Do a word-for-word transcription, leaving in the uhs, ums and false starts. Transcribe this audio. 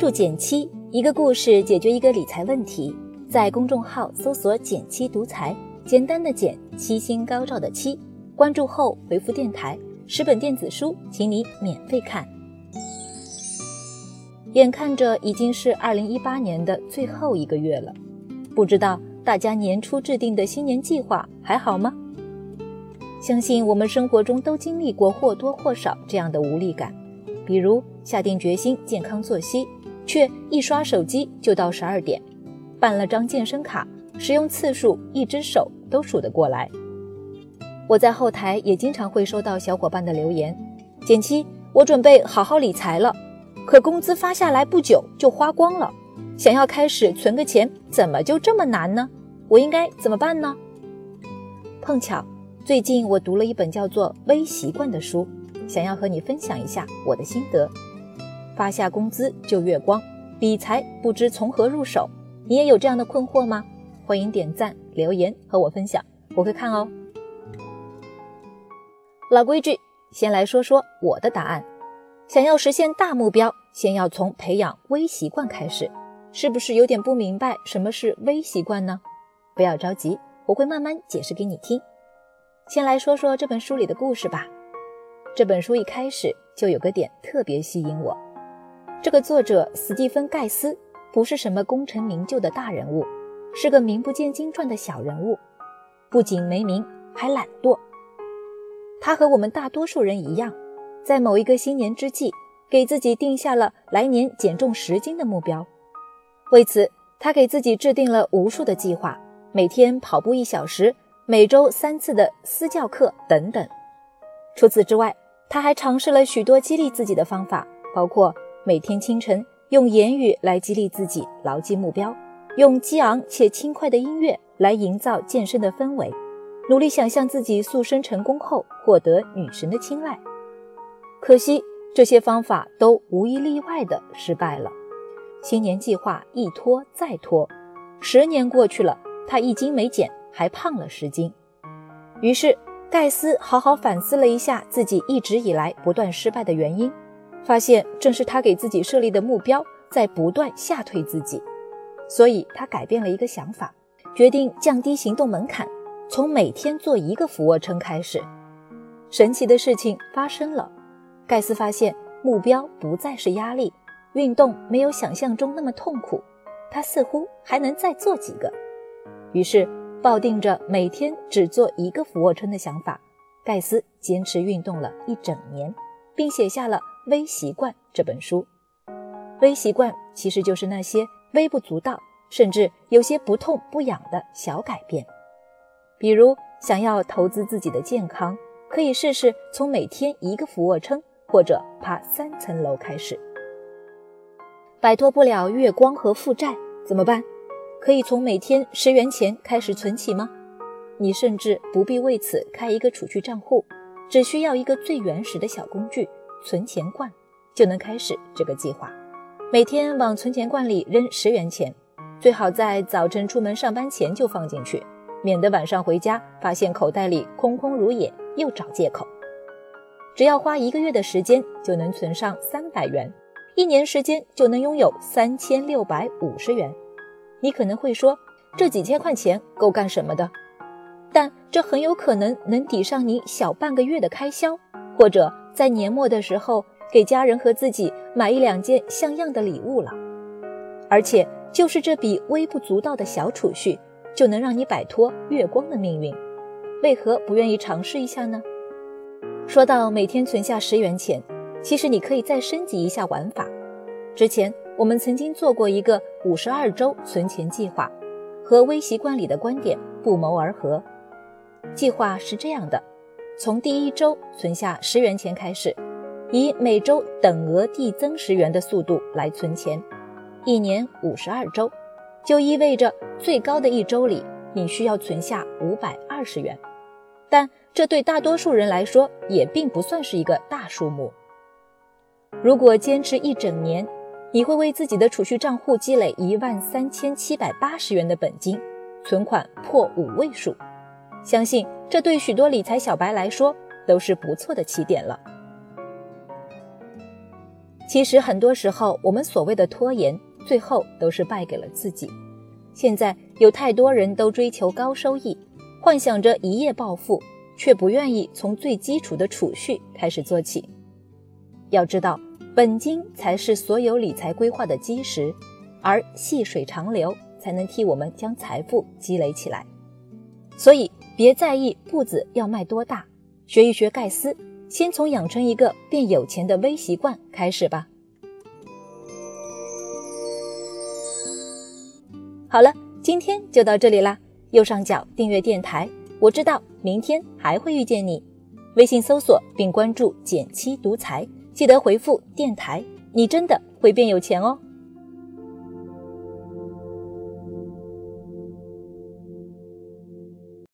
注减七，一个故事解决一个理财问题。在公众号搜索减七独裁，简单的减，七星高照的七。关注后回复电台，十本电子书请你免费看。眼看着已经是二零一八年的最后一个月了，不知道大家年初制定的新年计划还好吗？相信我们生活中都经历过或多或少这样的无力感，比如下定决心健康作息，却一刷手机就到十二点，办了张健身卡，使用次数一只手都数得过来。我在后台也经常会收到小伙伴的留言，减七，我准备好好理财了，可工资发下来不久就花光了，想要开始存个钱怎么就这么难呢？我应该怎么办呢？碰巧最近我读了一本叫做《微习惯》的书，想要和你分享一下我的心得。发下工资就月光，理财不知从何入手，你也有这样的困惑吗？欢迎点赞留言和我分享，我会看哦。老规矩，先来说说我的答案。想要实现大目标，先要从培养微习惯开始。是不是有点不明白什么是微习惯呢？不要着急，我会慢慢解释给你听。先来说说这本书里的故事吧。这本书一开始就有个点特别吸引我。这个作者斯蒂芬·盖斯不是什么功成名就的大人物，是个名不见经传的小人物，不仅没名，还懒惰。他和我们大多数人一样，在某一个新年之际，给自己定下了来年减重十斤的目标。为此，他给自己制定了无数的计划，每天跑步一小时，每周三次的私教课等等。除此之外，他还尝试了许多激励自己的方法，包括每天清晨用言语来激励自己牢记目标，用激昂且轻快的音乐来营造健身的氛围，努力想象自己塑身成功后获得女神的青睐。可惜，这些方法都无一例外的失败了。新年计划一拖再拖，十年过去了，他一斤没减，还胖了十斤。于是盖斯好好反思了一下自己一直以来不断失败的原因，发现正是他给自己设立的目标在不断吓退自己。所以他改变了一个想法，决定降低行动门槛，从每天做一个俯卧撑开始。神奇的事情发生了，盖斯发现目标不再是压力，运动没有想象中那么痛苦，他似乎还能再做几个。于是抱定着每天只做一个俯卧撑的想法，盖斯坚持运动了一整年，并写下了《微习惯》这本书。微习惯其实就是那些微不足道，甚至有些不痛不痒的小改变。比如想要投资自己的健康，可以试试从每天一个俯卧撑或者爬三层楼开始。摆脱不了月光和负债怎么办？可以从每天十元钱开始存起吗？你甚至不必为此开一个储蓄账户，只需要一个最原始的小工具——存钱罐，就能开始这个计划。每天往存钱罐里扔十元钱，最好在早晨出门上班前就放进去，免得晚上回家发现口袋里空空如也，又找借口。只要花一个月的时间，就能存上三百元；一年时间就能拥有三千六百五十元。你可能会说，这几千块钱够干什么的？但这很有可能能抵上你小半个月的开销，或者在年末的时候给家人和自己买一两件像样的礼物了。而且就是这笔微不足道的小储蓄，就能让你摆脱月光的命运。为何不愿意尝试一下呢？说到每天存下十元钱，其实你可以再升级一下玩法。之前我们曾经做过一个五十二周存钱计划，和《微习惯》里的观点不谋而合。计划是这样的，从第一周存下十元钱开始，以每周等额递增十元的速度来存钱。一年五十二周，就意味着最高的一周里你需要存下五百二十元。但这对大多数人来说也并不算是一个大数目。如果坚持一整年，你会为自己的储蓄账户积累一万三千七百八十元的本金，存款破五位数。相信这对许多理财小白来说都是不错的起点了。其实很多时候我们所谓的拖延最后都是败给了自己。现在有太多人都追求高收益，幻想着一夜暴富，却不愿意从最基础的储蓄开始做起。要知道，本金才是所有理财规划的基石，而细水长流才能替我们将财富积累起来。所以别在意步子要迈多大，学一学盖斯，先从养成一个变有钱的微习惯开始吧。好了，今天就到这里啦，右上角订阅电台，我知道明天还会遇见你。微信搜索并关注减七独裁，记得回复电台，你真的会变有钱哦。